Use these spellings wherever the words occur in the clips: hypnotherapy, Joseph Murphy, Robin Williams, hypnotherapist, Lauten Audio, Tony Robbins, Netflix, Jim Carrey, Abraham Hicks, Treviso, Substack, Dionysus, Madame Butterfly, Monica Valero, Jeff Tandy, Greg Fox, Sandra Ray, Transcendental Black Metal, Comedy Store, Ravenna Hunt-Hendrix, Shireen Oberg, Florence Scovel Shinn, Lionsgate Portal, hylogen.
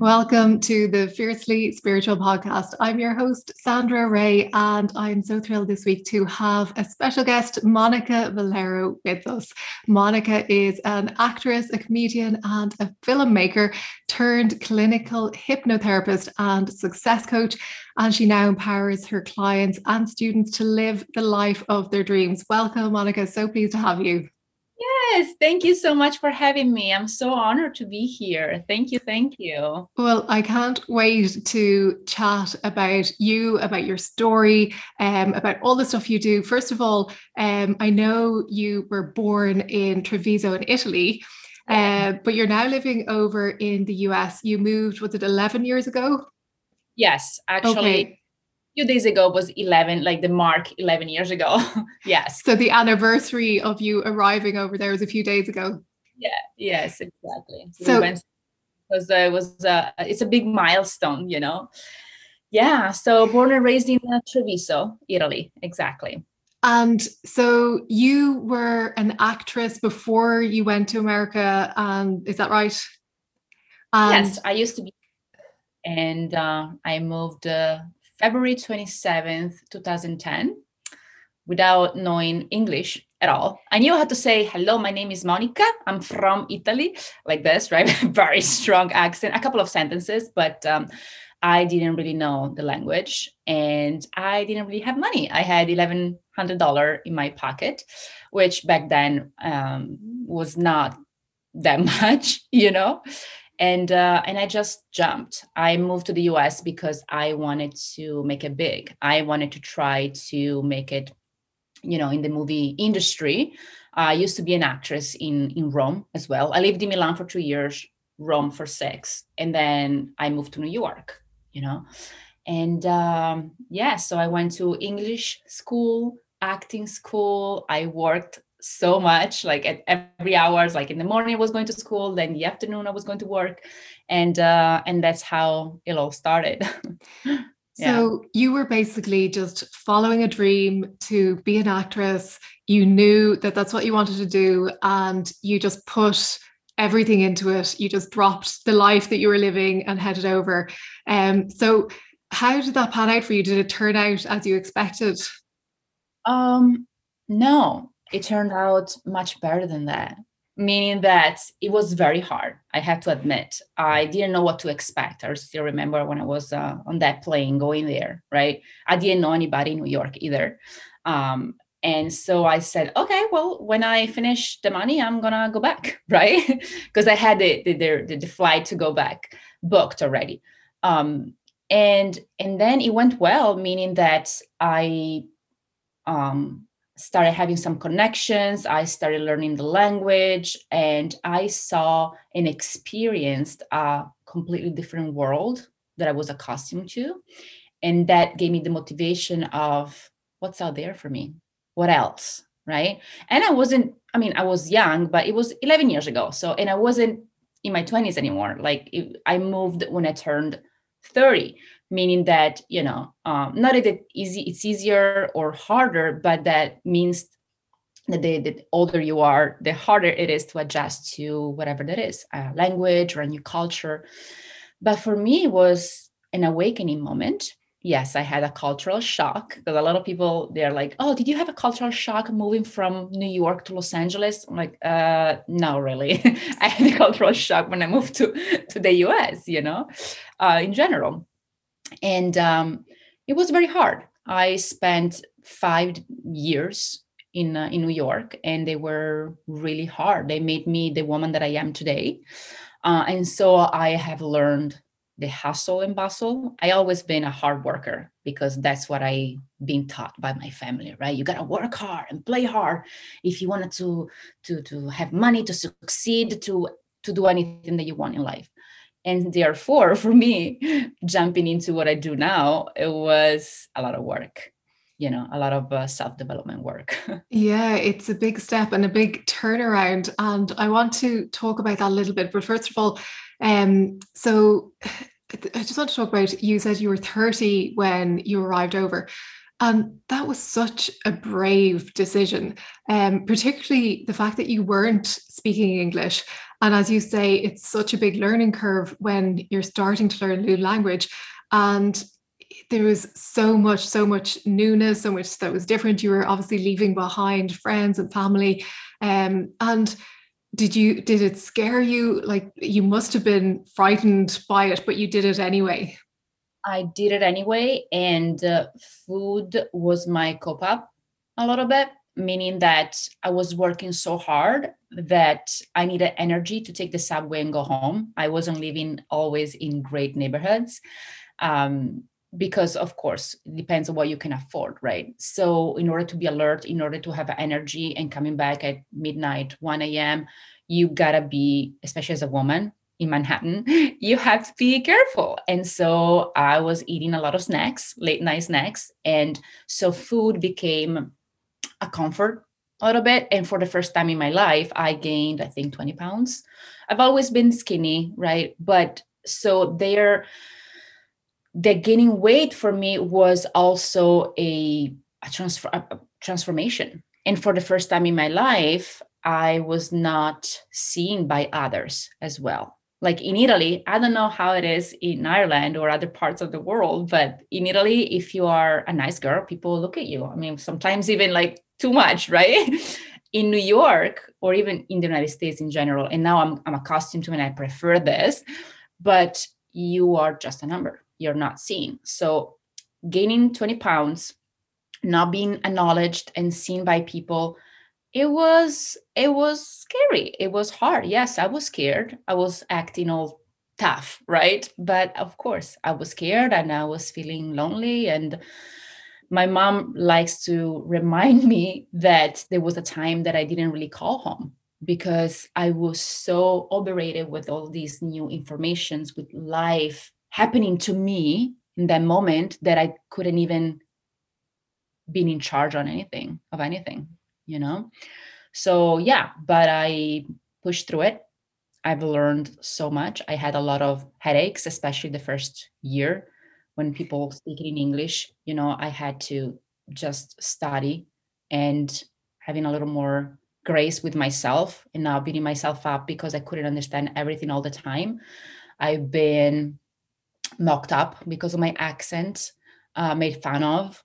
Welcome to the Fiercely Spiritual Podcast. I'm your host, Sandra Ray, and I'm so thrilled this week to have a special guest, Monica Valero, with us. Monica is an actress, a comedian, and a filmmaker turned clinical hypnotherapist and success coach. And she now empowers her clients and students to live the life of their dreams. Welcome, Monica. So pleased to have you. Yes, thank you so much for having me. I'm so honored to be here. Thank you. Thank you. Well, I can't wait to chat about you, about your story, about all the stuff you do. First of all, I know you were born in Treviso in Italy, but you're now living over in the US. You moved, was it 11 years ago? Yes, actually. Okay. Few days ago was 11, like the mark 11 years ago. Yes. So the anniversary of you arriving over there was a few days ago. Yeah. Yes, exactly. So it's a big milestone, you know? Yeah. So born and raised in Treviso, Italy. Exactly. And so you were an actress before you went to America. Is that right? Yes, I used to be. And I moved February 27th, 2010, without knowing English at all. I knew how to say, hello, my name is Monica. I'm from Italy, like this, right? Very strong accent, a couple of sentences, but I didn't really know the language and I didn't really have money. I had $1,100 in my pocket, which back then was not that much, you know? And I just jumped. I moved to the US because I wanted to make it big. I wanted to try to make it, you know, in the movie industry. I used to be an actress in Rome as well. I lived in Milan for 2 years, Rome for 6. And then I moved to New York, you know. And so I went to English school, acting school. I worked so much, like at every hours, like in the morning I was going to school, then the afternoon I was going to work, and that's how it all started. Yeah. So you were basically just following a dream to be an actress. You knew that that's what you wanted to do, and you just put everything into it. You just dropped the life that you were living and headed over. So how did that pan out for you? Did it turn out as you expected? No. It turned out much better than that, meaning that it was very hard. I have to admit, I didn't know what to expect. I still remember when I was on that plane going there, right? I didn't know anybody in New York either. And so I said, okay, well, when I finish the money, I'm going to go back, right? Because I had the flight to go back booked already. And then it went well, meaning that I started having some connections. I started learning the language, and I saw and experienced a completely different world that I was accustomed to. And that gave me the motivation of what's out there for me, what else, right? And I was young, but it was 11 years ago. So, and I wasn't in my 20s anymore. I moved when I turned 30, meaning that, you know, not that it's easier or harder, but that means that the older you are, the harder it is to adjust to whatever that is, a language or a new culture. But for me, it was an awakening moment. Yes, I had a cultural shock, because a lot of people, they're like, oh, did you have a cultural shock moving from New York to Los Angeles? I'm like, no, really. I had a cultural shock when I moved to the US, you know, in general. And it was very hard. I spent 5 years in New York, and they were really hard. They made me the woman that I am today. And so I have learned the hustle and bustle. I always been a hard worker because that's what I been taught by my family, right? You got to work hard and play hard if you wanted to have money, to succeed, to do anything that you want in life. And therefore, for me, jumping into what I do now, it was a lot of work, you know, a lot of self-development work. Yeah, it's a big step and a big turnaround. And I want to talk about that a little bit. But first of all, so I just want to talk about, you said you were 30 when you arrived over. And that was such a brave decision, particularly the fact that you weren't speaking English. And as you say, it's such a big learning curve when you're starting to learn a new language. And there was so much newness, so much that was different. You were obviously leaving behind friends and family. And did it scare you? Like, you must have been frightened by it, but you did it anyway. I did it anyway, and food was my cope up a little bit, meaning that I was working so hard that I needed energy to take the subway and go home. I wasn't living always in great neighborhoods, because, of course, it depends on what you can afford, right? So in order to be alert, in order to have energy and coming back at midnight, 1 a.m., you gotta be, especially as a woman, in Manhattan, you have to be careful. And so I was eating a lot of snacks, late night snacks. And so food became a comfort a little bit. And for the first time in my life, I gained, I think, 20 pounds. I've always been skinny, right? But so the gaining weight for me was also a transformation. And for the first time in my life, I was not seen by others as well. Like in Italy, I don't know how it is in Ireland or other parts of the world, but in Italy, if you are a nice girl, people look at you. I mean, sometimes even like too much, right? In New York or even in the United States in general, and now I'm accustomed to and I prefer this, but you are just a number. You're not seen. So gaining 20 pounds, not being acknowledged and seen by people, it was scary. It was hard. Yes, I was scared. I was acting all tough, right? But of course, I was scared and I was feeling lonely. And my mom likes to remind me that there was a time that I didn't really call home because I was so overrated with all these new informations, with life happening to me in that moment that I couldn't even been in charge on anything, of anything. You know? So yeah, but I pushed through it. I've learned so much. I had a lot of headaches, especially the first year when people speak in English, you know, I had to just study and having a little more grace with myself and not beating myself up because I couldn't understand everything all the time. I've been mocked up because of my accent, made fun of.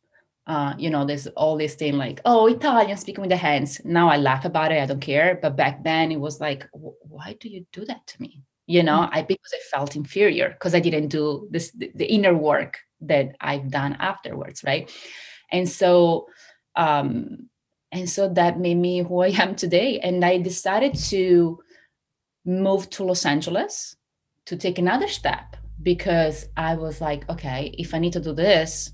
You know, there's all this thing like, oh, Italian speaking with the hands. Now I laugh about it. I don't care. But back then it was like, why do you do that to me? You know, because I felt inferior because I didn't do this, the inner work that I've done afterwards. Right. And so that made me who I am today. And I decided to move to Los Angeles to take another step because I was like, okay, if I need to do this,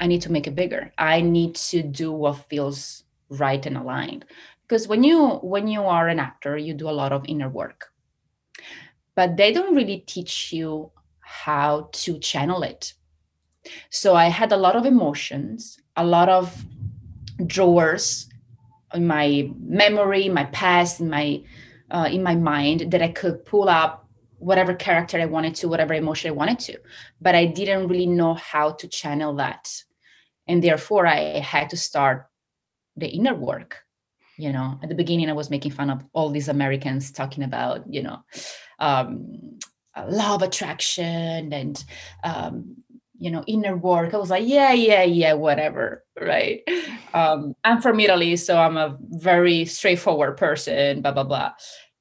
I need to make it bigger. I need to do what feels right and aligned. Because when you are an actor, you do a lot of inner work. But they don't really teach you how to channel it. So I had a lot of emotions, a lot of drawers in my memory, my past, in my mind that I could pull up whatever character I wanted to, whatever emotion I wanted to. But I didn't really know how to channel that. And therefore, I had to start the inner work. You know, at the beginning, I was making fun of all these Americans talking about, you know, law of attraction and, you know, inner work. I was like, yeah, whatever, right? I'm from Italy, so I'm a very straightforward person, blah, blah, blah.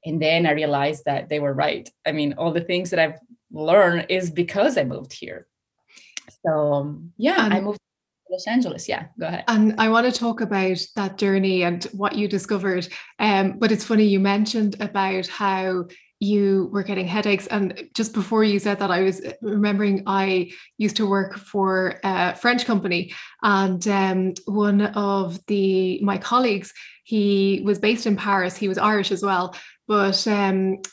And then I realized that they were right. I mean, all the things that I've learned is because I moved here. So yeah, I moved to Los Angeles. Yeah, go ahead. And I want to talk about that journey and what you discovered. But it's funny, you mentioned about how you were getting headaches. And just before you said that, I was remembering I used to work for a French company. And one of my colleagues, he was based in Paris. He was Irish as well. But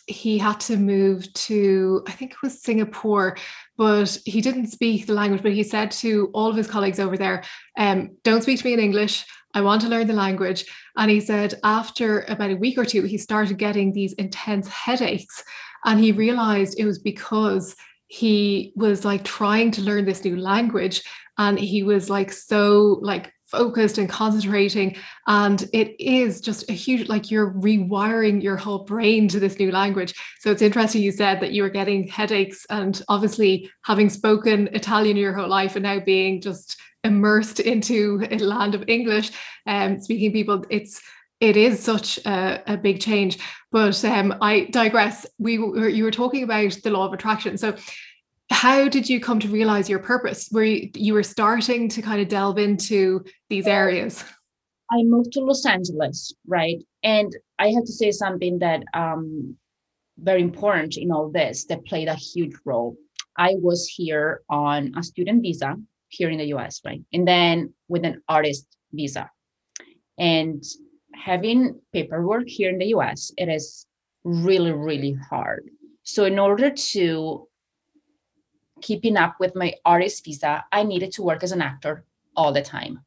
he had to move to, I think it was Singapore, but he didn't speak the language. But he said to all of his colleagues over there, don't speak to me in English. I want to learn the language. And he said after about a week or two, he started getting these intense headaches. And he realized it was because he was like trying to learn this new language and he was like so like focused and concentrating, and it is just a huge, like, you're rewiring your whole brain to this new language. So it's interesting you said that you were getting headaches, and obviously having spoken Italian your whole life and now being just immersed into a land of English speaking people, it is such a big change. But I digress. You were talking about the law of attraction. So how did you come to realize your purpose? You were starting to kind of delve into these areas? I moved to Los Angeles, right? And I have to say something that very important in all this that played a huge role. I was here on a student visa here in the US, right? And then with an artist visa. And having paperwork here in the US, it is really, really hard. So in order to keeping up with my artist visa, I needed to work as an actor all the time,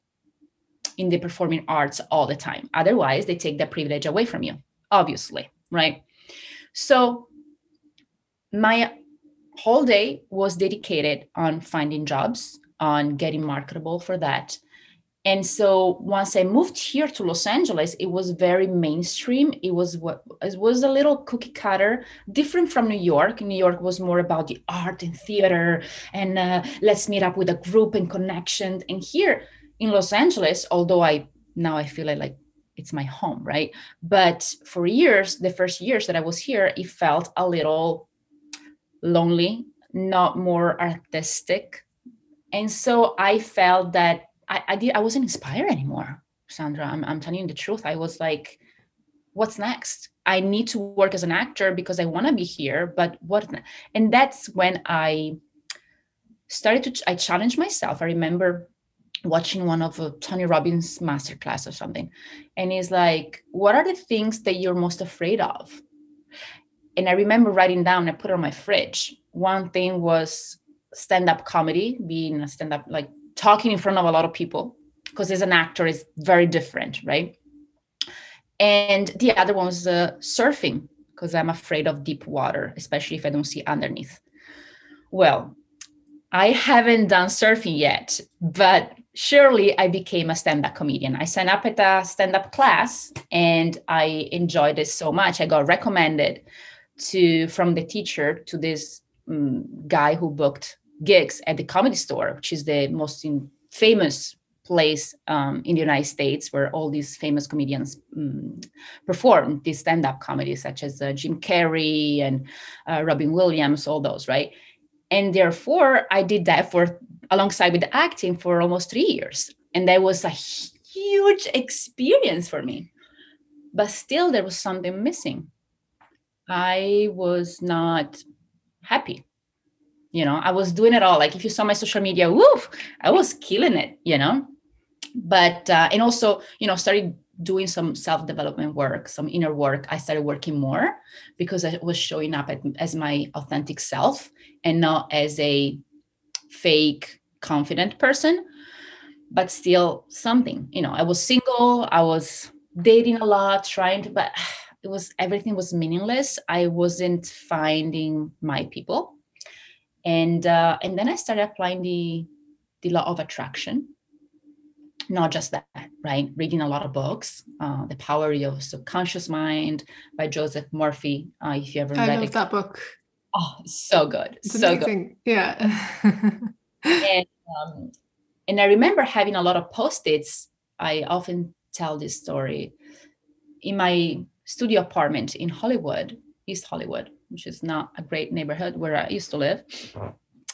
in the performing arts all the time. Otherwise, they take that privilege away from you, obviously, right? So my whole day was dedicated on finding jobs, on getting marketable for that. And so once I moved here to Los Angeles, it was very mainstream. It was a little cookie cutter, different from New York. New York was more about the art and theater and let's meet up with a group and connection. And here in Los Angeles, although now I feel like it's my home, right? But for years, the first years that I was here, it felt a little lonely, not more artistic. And so I felt that I wasn't inspired anymore, Sandra. I'm telling you the truth. I was like, what's next? I need to work as an actor because I want to be here, but what? And that's when I started to, I challenged myself. I remember watching one of Tony Robbins' masterclass or something. And he's like, what are the things that you're most afraid of? And I remember writing down, I put it on my fridge. One thing was stand-up comedy, being a stand-up, like, talking in front of a lot of people, because as an actor is very different, right? And the other one was surfing, because I'm afraid of deep water, especially if I don't see underneath. Well, I haven't done surfing yet, but surely I became a stand-up comedian. I signed up at a stand-up class and I enjoyed it so much. I got recommended from the teacher to this guy who booked gigs at the Comedy Store, which is the most famous place in the United States, where all these famous comedians perform these stand-up comedies, such as Jim Carrey and Robin Williams, all those, right? And therefore, I did that alongside with the acting for almost 3 years. And that was a huge experience for me. But still, there was something missing. I was not happy. You know, I was doing it all. Like if you saw my social media, woof, I was killing it, you know, but, and also, you know, started doing some self-development work, some inner work. I started working more because I was showing up as my authentic self and not as a fake, confident person, but still something, you know, I was single, I was dating a lot, but everything was meaningless. I wasn't finding my people. And then I started applying the law of attraction. Not just that, right? Reading a lot of books, The Power of Your Subconscious Mind by Joseph Murphy. If you ever read it, I love that book. Oh, so good, it's so amazing. Good. Yeah. And I remember having a lot of post-its. I often tell this story in my studio apartment in Hollywood, East Hollywood, which is not a great neighborhood where I used to live.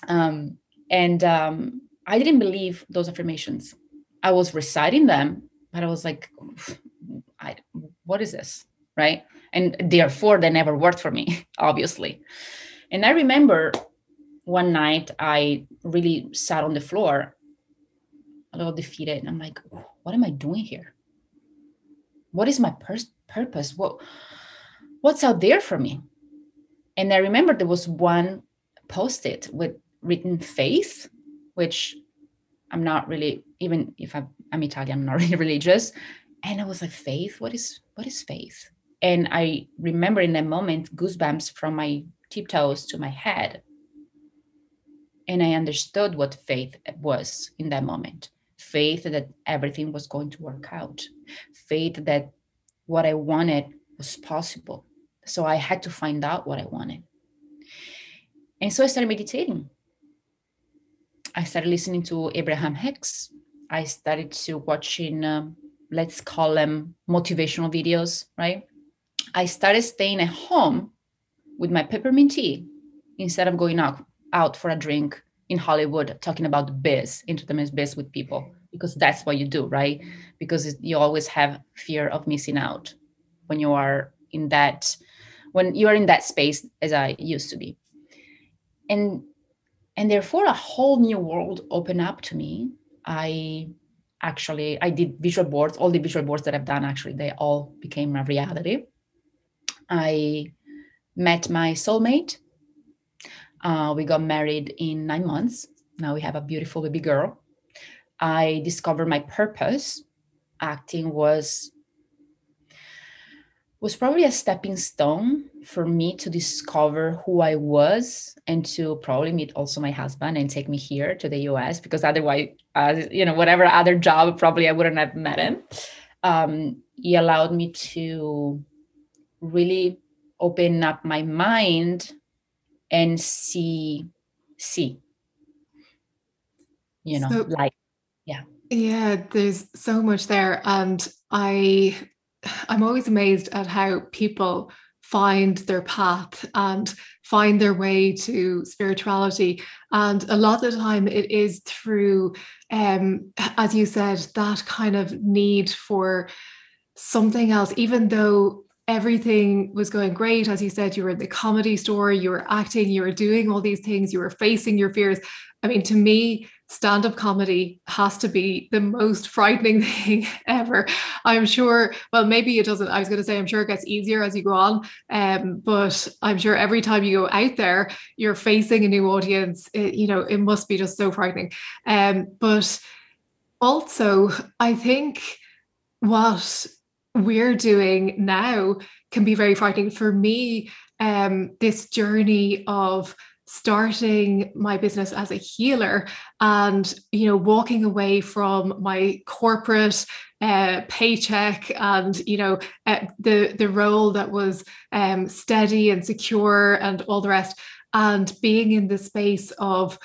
I didn't believe those affirmations. I was reciting them, but I was like, what is this, right? And therefore they never worked for me, obviously. And I remember one night I really sat on the floor, a little defeated. And I'm like, what am I doing here? What is my purpose? What's out there for me? And I remember there was one post-it with written faith, which I'm not really, even if I'm Italian, I'm not really religious. And I was like, faith, what is faith? And I remember in that moment, goosebumps from my tiptoes to my head. And I understood what faith was in that moment. Faith that everything was going to work out. Faith that what I wanted was possible. So I had to find out what I wanted. And so I started meditating. I started listening to Abraham Hicks. I started to watching, let's call them motivational videos, right? I started staying at home with my peppermint tea instead of going out for a drink in Hollywood, talking about the biz, entertainment biz with people, because that's what you do, right? Because you always have fear of missing out when you are in that, when you are in that space as I used to be. And therefore a whole new world opened up to me. I did visual boards, all the visual boards that I've done, actually, they all became a reality. I met my soulmate. We got married in 9 months. Now we have a beautiful baby girl. I discovered my purpose. Acting was probably a stepping stone for me to discover who I was and to probably meet also my husband and take me here to the US, because otherwise, whatever other job, probably I wouldn't have met him. He allowed me to really open up my mind and see, Yeah, there's so much there. And I'm always amazed at how people find their path and find their way to spirituality. And a lot of the time it is through, as you said, that kind of need for something else, even though everything was going great. As you said, you were in the Comedy Store, you were acting, you were doing all these things, you were facing your fears. I mean, to me, stand-up comedy has to be the most frightening thing ever. I'm sure, well, maybe it doesn't. I was going to say, I'm sure it gets easier as you go on. But I'm sure every time you go out there, you're facing a new audience. It must be just so frightening. But also, I think what we're doing now can be very frightening. For me, this journey of starting my business as a healer and, walking away from my corporate paycheck and, the role that was steady and secure and all the rest, and being in the space of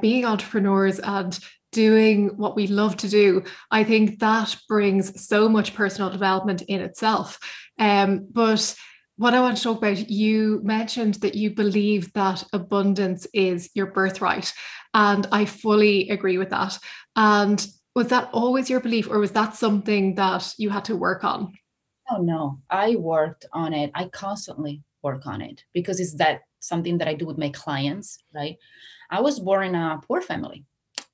being entrepreneurs and doing what we love to do, I think that brings so much personal development in itself. But what I want to talk about, you mentioned that you believe that abundance is your birthright. And I fully agree with that. And was that always your belief, or was that something that you had to work on? Oh, no, I worked on it. I constantly work on it, because it's that something that I do with my clients, right? I was born in a poor family.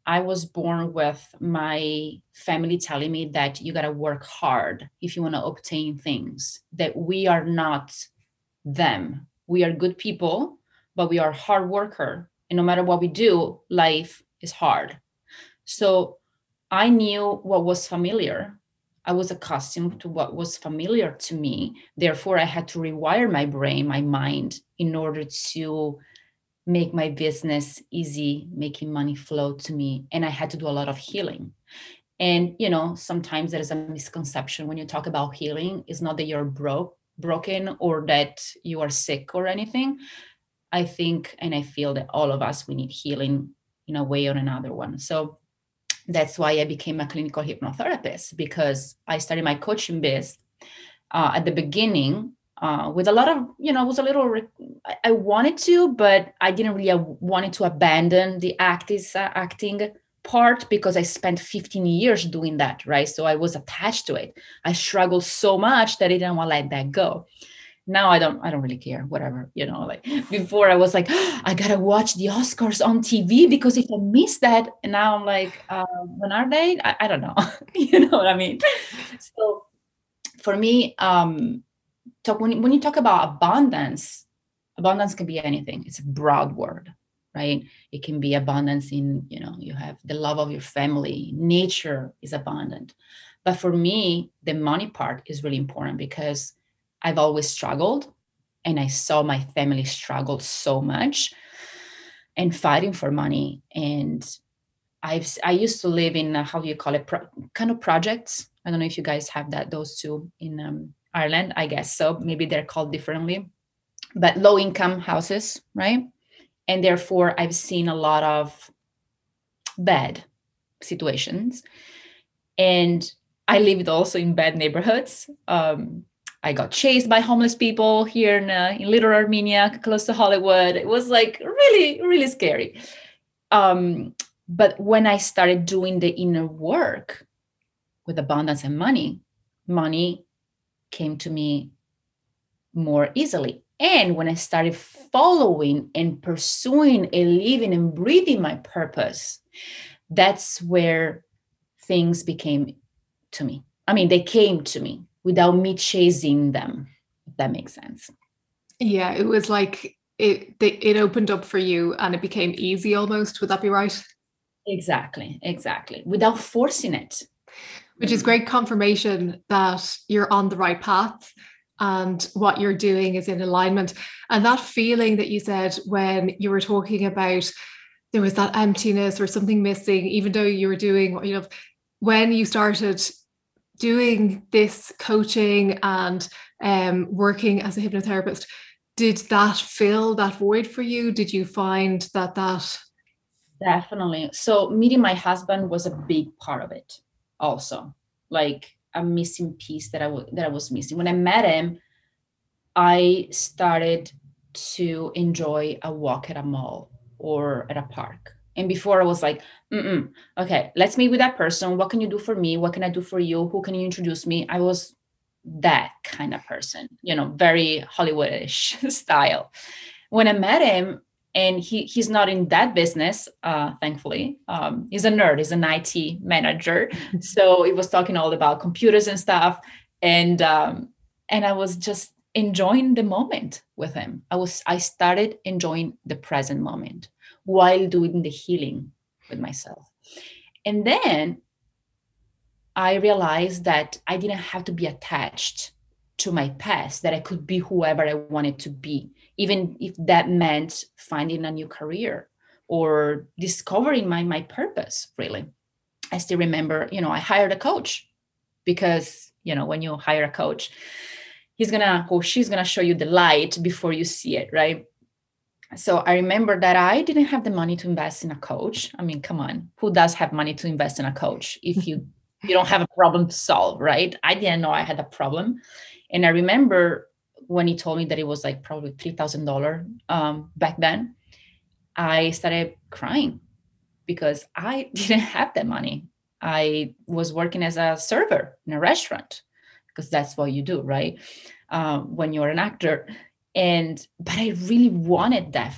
I was born with my family telling me that you got to work hard if you want to obtain things, that we are not them. We are good people, but we are hard worker. And no matter what we do, life is hard. So I knew what was familiar. I was accustomed to what was familiar to me. Therefore, I had to rewire my brain, my mind, in order to make my business easy, making money flow to me. And I had to do a lot of healing. And, sometimes there is a misconception when you talk about healing. It's not that you're broken or that you are sick or anything. I think, and I feel that all of us, we need healing in a way or another one. So that's why I became a clinical hypnotherapist, because I started my coaching biz at the beginning, with a lot of, it was a little, I wanted to, but I didn't really wanted to abandon the acting part, because I spent 15 years doing that, right? So I was attached to it. I struggled so much that I didn't want to let that go. Now I don't really care, whatever, before I was like, oh, I got to watch the Oscars on TV, because if I miss that, and now I'm like, when are they? I don't know. You know what I mean? So for me, when you talk about abundance can be anything. It's a broad word, right? It can be abundance in, you have the love of your family. Nature is abundant. But for me, the money part is really important, because I've always struggled, and I saw my family struggle so much and fighting for money. And I used to live in how do you call it, kind of projects. I don't know if you guys have that, those two in Ireland, I guess. So maybe they're called differently, but low income houses, right? And therefore I've seen a lot of bad situations, and I lived also in bad neighborhoods. I got chased by homeless people here in Little Armenia, close to Hollywood. It was like really, really scary. But when I started doing the inner work with abundance and money came to me more easily. And when I started following and pursuing and living and breathing my purpose, that's where things became to me. I mean, they came to me without me chasing them, if that makes sense. Yeah, it was like it opened up for you and it became easy almost. Would that be right? Exactly. Without forcing it. Which is great confirmation that you're on the right path and what you're doing is in alignment. And that feeling that you said when you were talking about there was that emptiness or something missing, even though you were doing what you love, when you started doing this coaching and working as a hypnotherapist, did that fill that void for you? Did you find that? Definitely. So meeting my husband was a big part of it also, like a missing piece that I was missing. When I met him, I started to enjoy a walk at a mall or at a park. And before I was like, okay, let's meet with that person. What can you do for me? What can I do for you? Who can you introduce me? I was that kind of person, very Hollywood-ish style. When I met him, and he's not in that business, thankfully. He's a nerd, he's an IT manager. So he was talking all about computers and stuff. And I was just enjoying the moment with him. I started enjoying the present moment while doing the healing with myself. And then I realized that I didn't have to be attached to my past, that I could be whoever I wanted to be, even if that meant finding a new career or discovering my purpose, really. I still remember, I hired a coach because, when you hire a coach, she's gonna show you the light before you see it, right? So I remember that I didn't have the money to invest in a coach. I mean, come on, who does have money to invest in a coach if you don't have a problem to solve, right? I didn't know I had a problem. And I remember when he told me that it was like probably $3,000 back then, I started crying because I didn't have that money. I was working as a server in a restaurant because that's what you do, right? When you're an actor. But I really wanted that,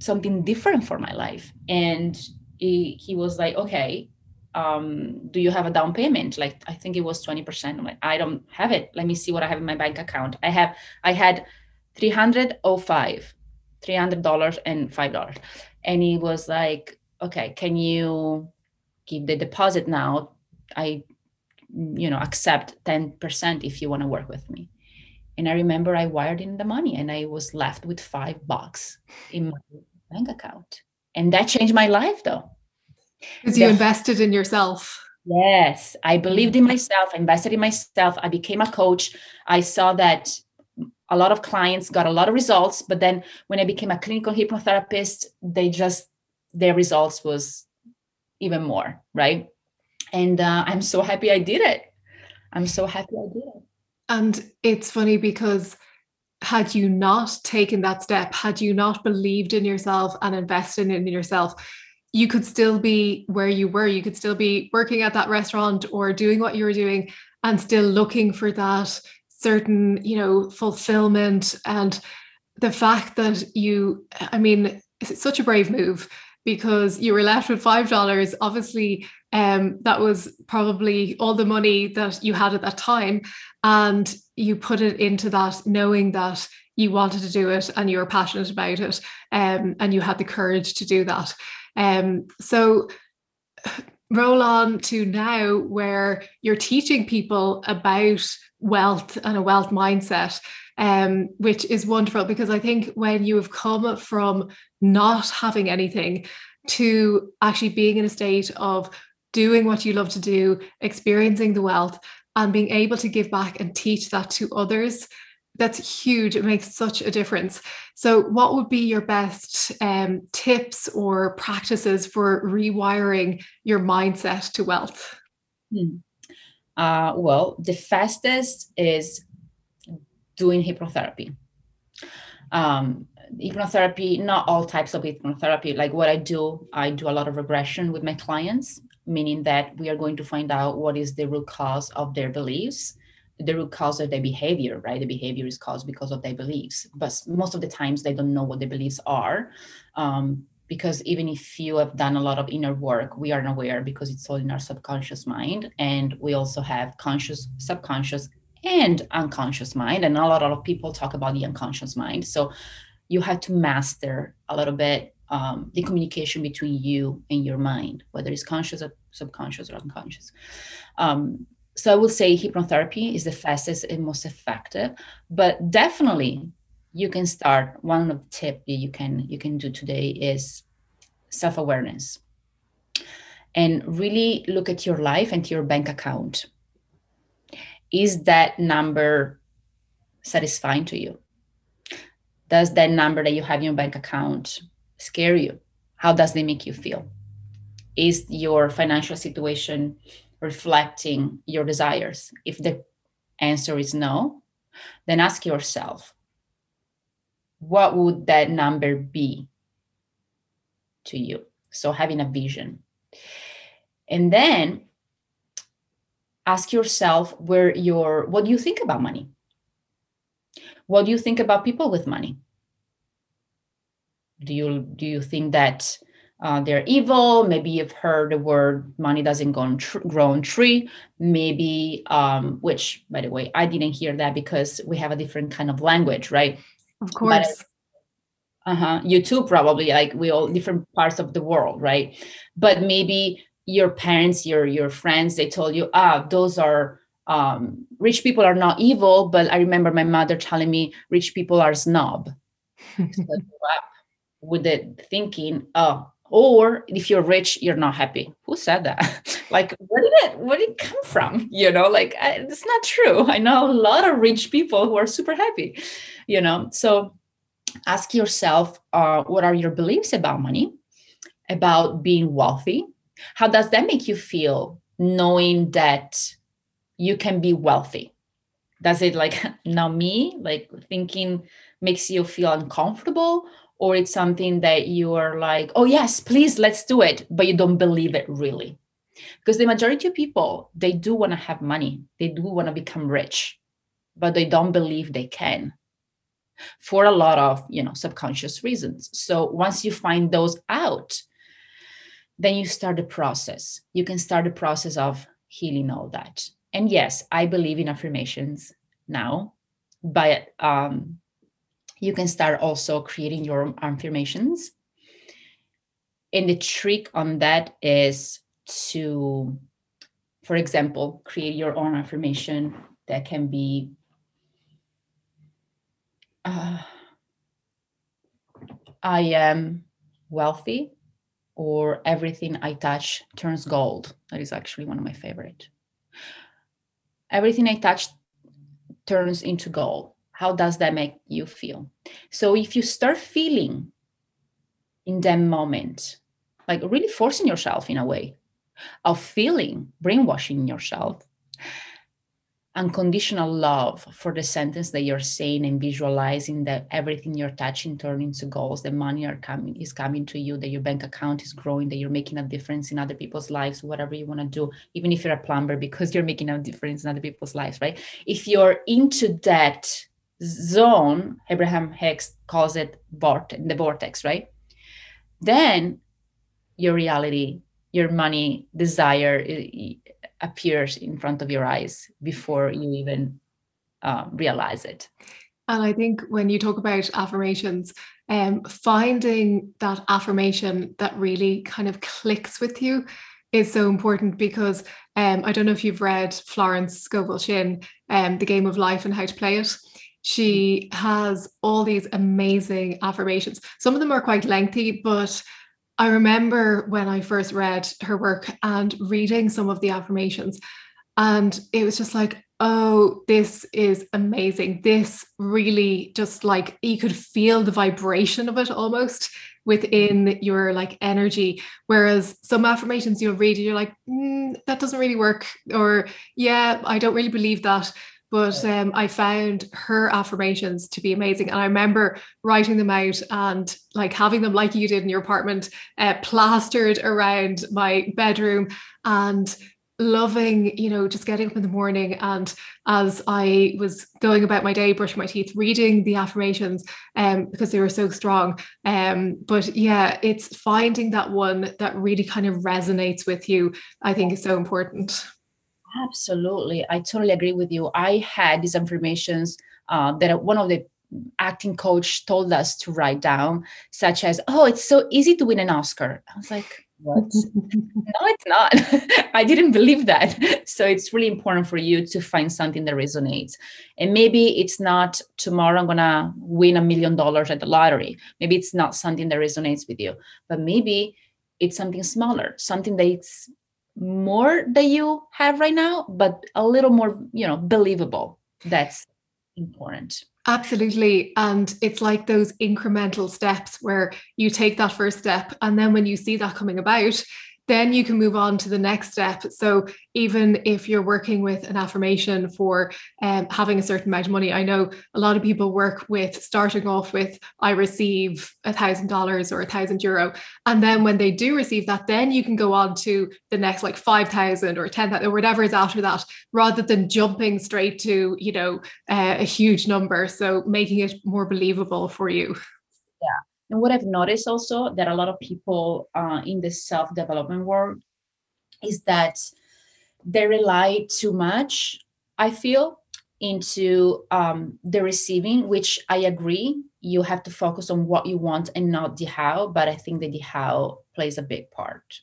something different for my life. And he was like, okay, do you have a down payment? Like, I think it was 20%. I'm like, I don't have it. Let me see what I have in my bank account. I had $300 and $5. And he was like, okay, can you give the deposit now? I, accept 10% if you want to work with me. And I remember I wired in the money and I was left with $5 in my bank account. And that changed my life though. Because you invested in yourself. Yes. I believed in myself, I invested in myself. I became a coach. I saw that a lot of clients got a lot of results, but then when I became a clinical hypnotherapist, their results was even more. Right. And I'm so happy I did it. And it's funny because had you not taken that step, had you not believed in yourself and invested in yourself, you could still be where you were. You could still be working at that restaurant or doing what you were doing and still looking for that certain, fulfillment. And the fact that it's such a brave move because you were left with $5. Obviously, that was probably all the money that you had at that time. And you put it into that knowing that you wanted to do it and you were passionate about it, and you had the courage to do that. So roll on to now where you're teaching people about wealth and a wealth mindset, which is wonderful, because I think when you have come from not having anything to actually being in a state of doing what you love to do, experiencing the wealth and being able to give back and teach that to others, that's huge. It makes such a difference. So what would be your best tips or practices for rewiring your mindset to wealth? Well, the fastest is doing hypnotherapy. Hypnotherapy, not all types of hypnotherapy. Like what I do a lot of regression with my clients, meaning that we are going to find out what is the root cause of their beliefs, the root cause of their behavior, right? The behavior is caused because of their beliefs, but most of the times they don't know what the beliefs are, because even if you have done a lot of inner work, we aren't aware because it's all in our subconscious mind. And we also have conscious, subconscious, and unconscious mind. And a lot of people talk about the unconscious mind. So you have to master a little bit the communication between you and your mind, whether it's conscious or subconscious or unconscious. So I would say hypnotherapy is the fastest and most effective, but definitely you can start. One of the tips that you can do today is self-awareness, and really look at your life and your bank account. Is that number satisfying to you? Does that number that you have in your bank account scare you? How does they make you feel? Is your financial situation reflecting your desires? If the answer is no, then ask yourself, what would that number be to you? So having a vision. And then ask yourself what do you think about money? What do you think about people with money? Do you think that they're evil? Maybe you've heard the word money doesn't grow on tree. Maybe, which, by the way, I didn't hear that because we have a different kind of language, right? Of course. You too, probably, like we all different parts of the world, right? But maybe your parents, your friends, they told you, those are rich people are not evil. But I remember my mother telling me rich people are snob. So I grew up with the thinking, or if you're rich, you're not happy. Who said that? Like, where did it come from? You know, like, it's not true. I know a lot of rich people who are super happy, you know? So ask yourself, what are your beliefs about money, about being wealthy? How does that make you feel knowing that you can be wealthy? Does it like, not me, like thinking makes you feel uncomfortable? Or it's something that you are like, oh, yes, please, let's do it. But you don't believe it really. Because the majority of people, they do want to have money. They do want to become rich, but they don't believe they can for a lot of, subconscious reasons. So once you find those out, then you start the process. You can start the process of healing all that. And yes, I believe in affirmations now, but you can start also creating your affirmations. And the trick on that is to, for example, create your own affirmation that can be, I am wealthy, or everything I touch turns gold. That is actually one of my favorite. Everything I touch turns into gold. How does that make you feel? So if you start feeling in that moment, like really forcing yourself in a way of feeling, brainwashing yourself, unconditional love for the sentence that you're saying and visualizing that everything you're touching turns into goals, that money is coming to you, that your bank account is growing, that you're making a difference in other people's lives, whatever you want to do, even if you're a plumber, because you're making a difference in other people's lives, right? If you're into that zone, Abraham Hicks calls it the vortex, right? Then your reality, your money desire appears in front of your eyes before you even realize it. And I think when you talk about affirmations, finding that affirmation that really kind of clicks with you is so important because I don't know if you've read Florence Scovel Shinn, The Game of Life and How to Play It. She has all these amazing affirmations. Some of them are quite lengthy, but I remember when I first read her work and reading some of the affirmations, and it was just like, oh, this is amazing. This really just like, you could feel the vibration of it almost within your like energy. Whereas some affirmations you'll read and you're like, that doesn't really work. Or yeah, I don't really believe that. But I found her affirmations to be amazing. And I remember writing them out and like having them like you did in your apartment, plastered around my bedroom, and loving, you know, just getting up in the morning. And as I was going about my day, brushing my teeth, reading the affirmations because they were so strong. But yeah, it's finding that one that really kind of resonates with you, I think is so important. Absolutely. I totally agree with you. I had these affirmations that one of the acting coach told us to write down, such as, oh, it's so easy to win an Oscar. I was like, what? No, it's not. I didn't believe that. So it's really important for you to find something that resonates. And maybe it's not tomorrow I'm going to win $1 million at the lottery. Maybe it's not something that resonates with you, but maybe it's something smaller, something that it's more that you have right now, but a little more, you know, believable. That's important. Absolutely. And it's like those incremental steps where you take that first step, and then when you see that coming about, then you can move on to the next step. So even if you're working with an affirmation for having a certain amount of money, I know a lot of people work with starting off with, I receive $1,000 or €1,000. And then when they do receive that, then you can go on to the next like 5,000 or 10,000 or whatever is after that, rather than jumping straight to, you know, a huge number. So making it more believable for you. Yeah. And what I've noticed also that a lot of people in the self-development world is that they rely too much, I feel, into the receiving, which I agree, you have to focus on what you want and not the how, but I think that the how plays a big part,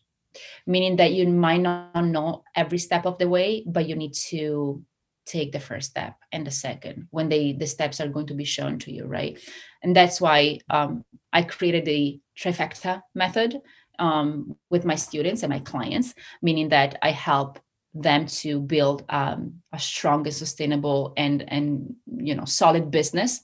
meaning that you might not know every step of the way, but you need to take the first step and the second when the steps are going to be shown to you, right? And that's why I created the trifecta method with my students and my clients, meaning that I help them to build a strong and sustainable and you know solid business,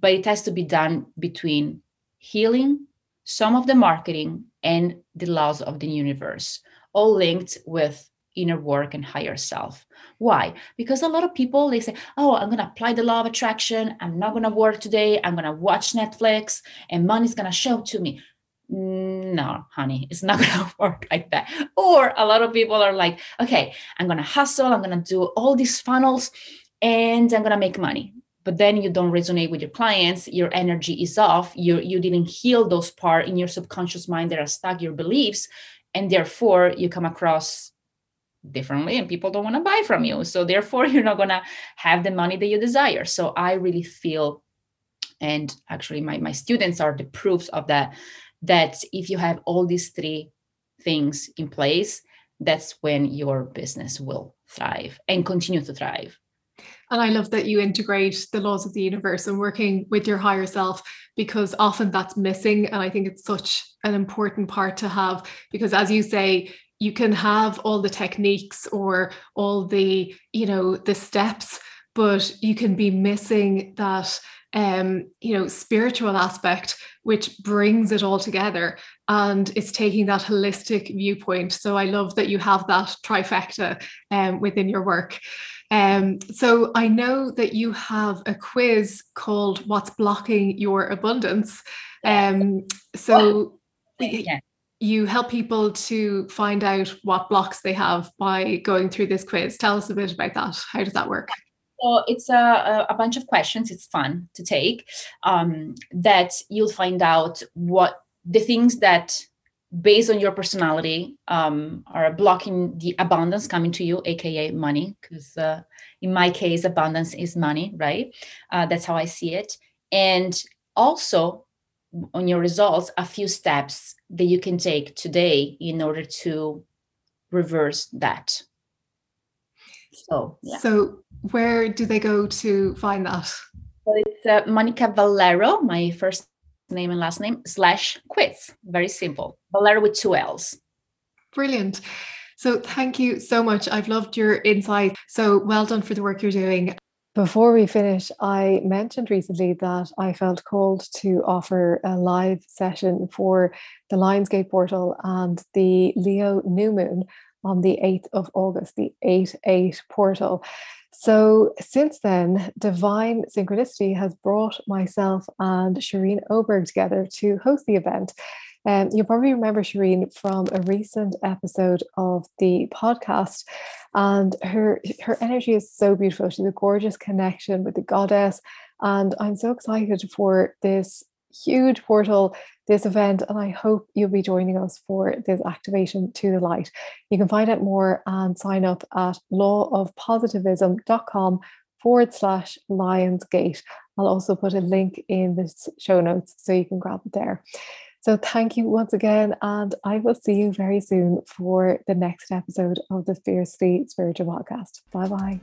but it has to be done between healing, some of the marketing, and the laws of the universe, all linked with inner work and higher self. Why? Because a lot of people, they say, oh, I'm going to apply the law of attraction. I'm not going to work today. I'm going to watch Netflix and money's going to show to me. No, honey, it's not going to work like that. Or a lot of people are like, okay, I'm going to hustle. I'm going to do all these funnels and I'm going to make money. But then you don't resonate with your clients. Your energy is off. You didn't heal those parts in your subconscious mind that are stuck, your beliefs. And therefore you come across differently and people don't want to buy from you. So therefore you're not going to have the money that you desire. So I really feel, and actually my students are the proofs of that if you have all these three things in place, that's when your business will thrive and continue to thrive. And I love that you integrate the laws of the universe and working with your higher self, because often that's missing. And I think it's such an important part to have, because as you say, you can have all the techniques or all the, you know, the steps, but you can be missing that, you know, spiritual aspect, which brings it all together. And it's taking that holistic viewpoint. So I love that you have that trifecta within your work. So I know that you have a quiz called What's Blocking Your Abundance? You help people to find out what blocks they have by going through this quiz. Tell us a bit about that. How does that work? So it's a bunch of questions. It's fun to take that you'll find out what the things that based on your personality are blocking the abundance coming to you, AKA money. Because in my case, abundance is money, right? That's how I see it. And also on your results, a few steps that you can take today in order to reverse that. So, yeah. So where do they go to find that? Well, it's Monica Valero, my first name and last name, /quiz. Very simple. Valero with 2 L's. Brilliant. So thank you so much. I've loved your insight. So well done for the work you're doing. Before we finish, I mentioned recently that I felt called to offer a live session for the Lionsgate Portal and the Leo New Moon on the 8th of August, the 8-8 portal. So since then, divine synchronicity has brought myself and Shireen Oberg together to host the event. You'll probably remember Shireen from a recent episode of the podcast, and her energy is so beautiful. She's a gorgeous connection with the goddess, and I'm so excited for this huge portal, this event, and I hope you'll be joining us for this activation to the light. You can find out more and sign up at lawofpositivism.com/Lionsgate. I'll also put a link in the show notes so you can grab it there. So thank you once again, and I will see you very soon for the next episode of the Fiercely Spiritual Podcast. Bye-bye.